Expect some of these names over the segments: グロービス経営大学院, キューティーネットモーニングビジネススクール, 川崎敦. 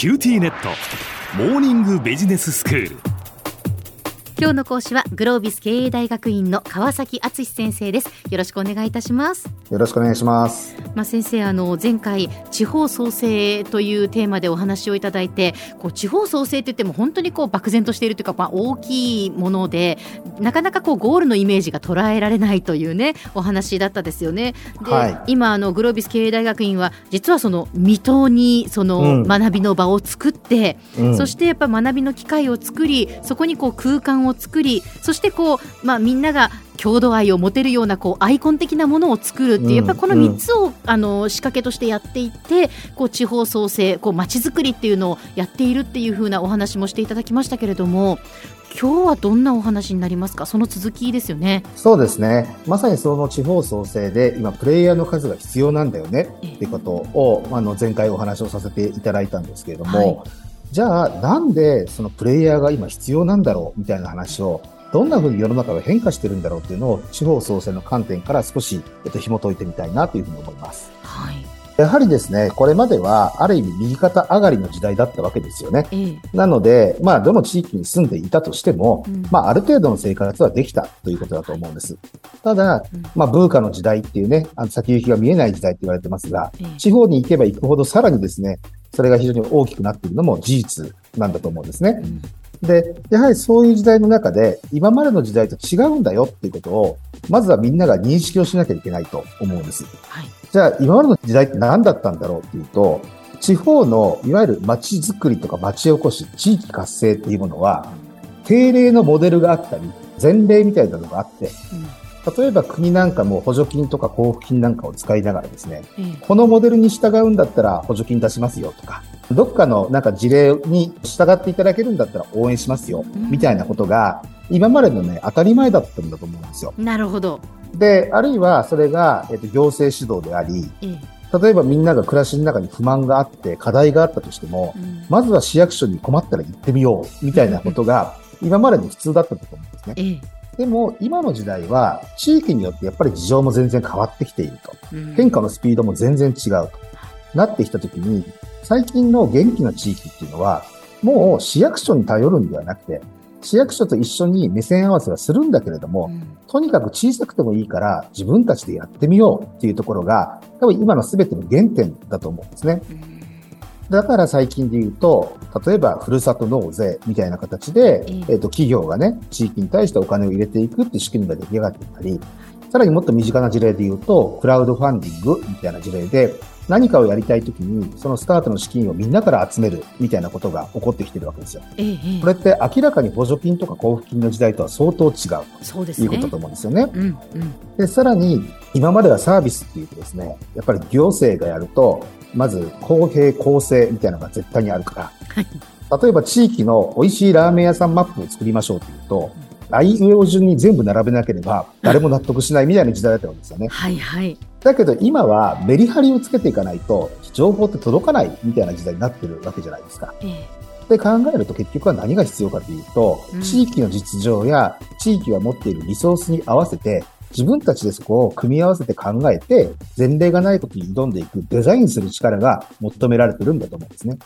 キューティーネットモーニングビジネススクール。今日の講師はグロービス経営大学院の川崎敦先生です。よろしくお願いいたします。よろしくお願いします。先生、前回地方創生というテーマでお話をいただいて、地方創生といっても本当に漠然としているというか、大きいものでなかなかゴールのイメージが捉えられないというね、お話だったですよね。で、今グロービス経営大学院は実はその未踏にその学びの場を作って、そしてやっぱ学びの機会を作り、そこに空間を作り、そしてみんなが郷土愛を持てるようなアイコン的なものを作るっていう、やっぱりこの3つを、仕掛けとしてやっていて、地方創生、街づくりっていうのをやっているっていう風なお話もしていただきましたけれども、今日はどんなお話になりますか？その続きですよね。そうですね。まさにその地方創生で今プレイヤーの数が必要なんだよねっていうことを、前回お話をさせていただいたんですけれども、じゃあなんでそのプレイヤーが今必要なんだろうみたいな話を、どんな風に世の中が変化してるんだろうっていうのを地方創生の観点から少し紐解いてみたいなというふうに思います。やはりですね、これまではある意味右肩上がりの時代だったわけですよね。なので、どの地域に住んでいたとしても、ある程度の生活はできたということだと思うんです。ただ、ブーカの時代っていうね、先行きが見えない時代って言われてますが、地方に行けば行くほどさらにですね、それが非常に大きくなっているのも事実なんだと思うんですね。で、やはりそういう時代の中で、今までの時代と違うんだよっていうことを、まずはみんなが認識をしなきゃいけないと思うんです。じゃあ、今までの時代って何だったんだろうっていうと、地方の、いわゆる街づくりとか街おこし、地域活性っていうものは、定例のモデルがあったり、前例みたいなのがあって、例えば国なんかも補助金とか交付金なんかを使いながらですね、このモデルに従うんだったら補助金出しますよとか、どっかのなんか事例に従っていただけるんだったら応援しますよ、みたいなことが今までのね、当たり前だったんだと思うんですよ。なるほど。で、あるいはそれが、行政指導であり、例えばみんなが暮らしの中に不満があって課題があったとしても、まずは市役所に困ったら行ってみよう、みたいなことが今までの普通だったと思うんですね。でも今の時代は地域によってやっぱり事情も全然変わってきていると、変化のスピードも全然違うとなってきたときに、最近の元気な地域っていうのはもう市役所に頼るんではなくて、市役所と一緒に目線合わせはするんだけれども、とにかく小さくてもいいから自分たちでやってみようっていうところが多分今の全ての原点だと思うんですね。だから最近で言うと、例えばふるさと納税みたいな形で、企業がね、地域に対してお金を入れていくって仕組みが出来上がっていたり、さらにもっと身近な事例で言うと、クラウドファンディングみたいな事例で、何かをやりたいときにそのスタートの資金をみんなから集めるみたいなことが起こってきてるわけですよ。これって明らかに補助金とか交付金の時代とは相当違うということだと思うんですよね。で、さらに今まではサービスっていうとですね、やっぱり行政がやるとまず公平公正みたいなのが絶対にあるから、例えば地域の美味しいラーメン屋さんマップを作りましょうっていうと、あいうえお順に全部並べなければ誰も納得しないみたいな時代だったわけですよね。だけど今はメリハリをつけていかないと情報って届かないみたいな時代になってるわけじゃないですか。で考えると、結局は何が必要かというと、地域の実情や地域が持っているリソースに合わせて自分たちでそこを組み合わせて考えて、前例がないことに挑んでいく、デザインする力が求められてるんだと思うんですね。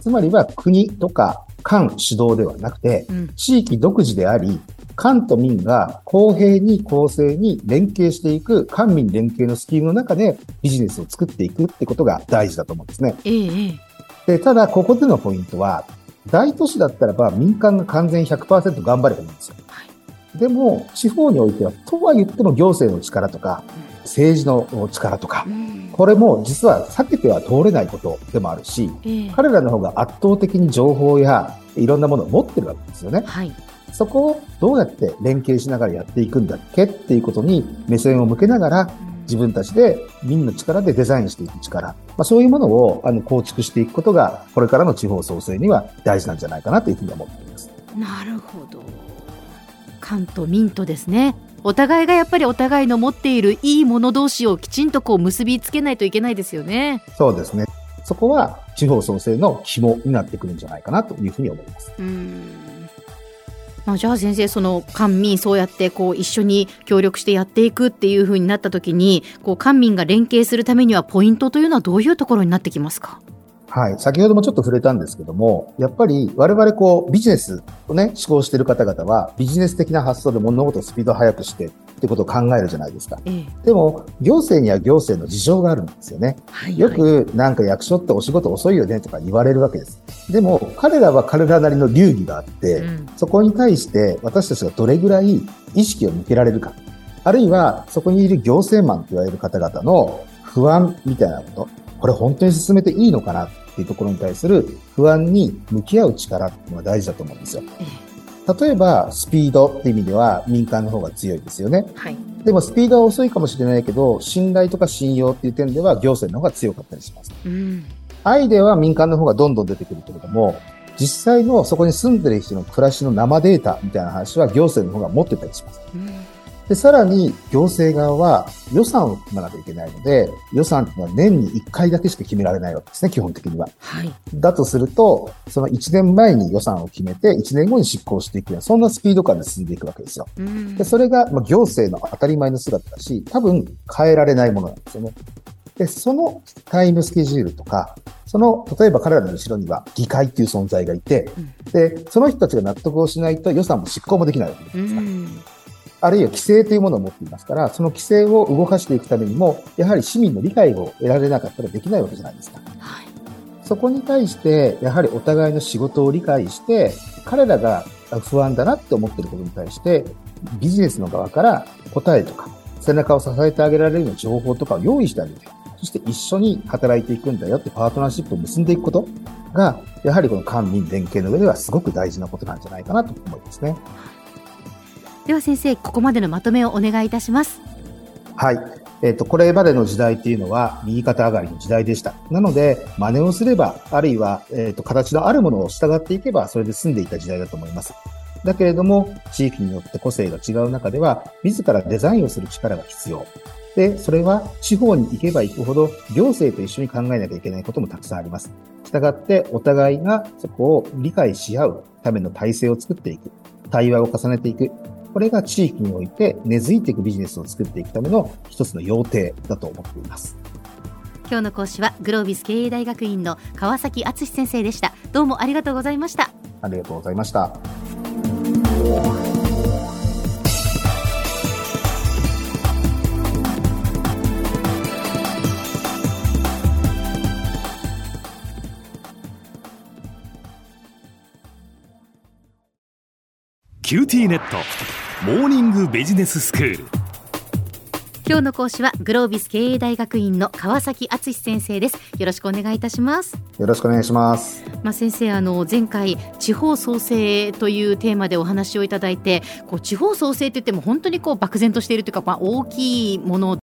つまりは国とか官主導ではなくて、地域独自であり、官と民が公平に公正に連携していく、官民連携のスキームの中でビジネスを作っていくってことが大事だと思うんですね。で、ただここでのポイントは、大都市だったらば民間が完全 100% 頑張ればいいんですよ。でも地方においては、とは言っても行政の力とか政治の力とか、これも実は避けては通れないことでもあるし、彼らの方が圧倒的に情報やいろんなものを持ってるわけですよね。そこをどうやって連携しながらやっていくんだっけっていうことに目線を向けながら、自分たちで民の力でデザインしていく力、そういうものを構築していくことが、これからの地方創生には大事なんじゃないかなというふうに思っています。なるほど。官と民とですね、お互いがやっぱりお互いの持っているいいもの同士をきちんと結びつけないといけないですよね。そうですね。そこは地方創生の肝になってくるんじゃないかなというふうに思います。じゃあ先生、その官民そうやって一緒に協力してやっていくっていう風になった時に、官民が連携するためにはポイントというのはどういうところになってきますか？はい。先ほどもちょっと触れたんですけども、やっぱり我々ビジネスをね、思考している方々は、ビジネス的な発想で物事をスピード速くしてってことを考えるじゃないですか。でも、行政には行政の事情があるんですよね。はいはい、よくなんか役所ってお仕事遅いよねとか言われるわけです。でも、彼らは彼らなりの流儀があって、そこに対して私たちがどれぐらい意識を向けられるか。あるいは、そこにいる行政マンと言われる方々の不安みたいなこと。これ本当に進めていいのかなっていうところに対する不安に向き合う力っていうのが大事だと思うんですよ。例えばスピードっていう意味では民間の方が強いですよね。はい。でもスピードは遅いかもしれないけど、信頼とか信用っていう点では行政の方が強かったりします。アイデアは民間の方がどんどん出てくるけれども、実際のそこに住んでる人の暮らしの生データみたいな話は行政の方が持ってたりします。で、さらに行政側は予算を組まなきゃいけないので、予算っていうのは年に1回だけしか決められないわけですね、基本的には。はい。だとすると、その1年前に予算を決めて、1年後に執行していくような、そんなスピード感で進んでいくわけですよ。で、それが、行政の当たり前の姿だし、多分変えられないものなんですよね。で、そのタイムスケジュールとか、例えば彼らの後ろには議会っていう存在がいて、で、その人たちが納得をしないと予算も執行もできないわけですから。あるいは規制というものを持っていますから、その規制を動かしていくためにも、やはり市民の理解を得られなかったらできないわけじゃないですか。はい。そこに対して、やはりお互いの仕事を理解して、彼らが不安だなって思っていることに対して、ビジネスの側から答えとか、背中を支えてあげられるような情報とかを用意してあげて、そして一緒に働いていくんだよってパートナーシップを結んでいくことが、やはりこの官民連携の上ではすごく大事なことなんじゃないかなと思いますね。では先生、ここまでのまとめをお願いいたします。はい。これまでの時代っていうのは右肩上がりの時代でした。なので真似をすれば、あるいは、形のあるものを従っていけば、それで済んでいた時代だと思います。だけれども、地域によって個性が違う中では、自らデザインをする力が必要で、それは地方に行けば行くほど行政と一緒に考えなきゃいけないこともたくさんあります。したがってお互いがそこを理解し合うための体制を作っていく、対話を重ねていく、これが地域において根付いていくビジネスを作っていくための一つの要諦だと思っています。今日の講師はグロービス経営大学院の川崎敦先生でした。どうもありがとうございました。ありがとうございました。キューティーネットモーニングビジネススクール。今日の講師はグロービス経営大学院の川崎敦先生です。よろしくお願いいたします。よろしくお願いします。先生、前回地方創生というテーマでお話をいただいて、地方創生といっても本当に漠然としているというか、大きいもの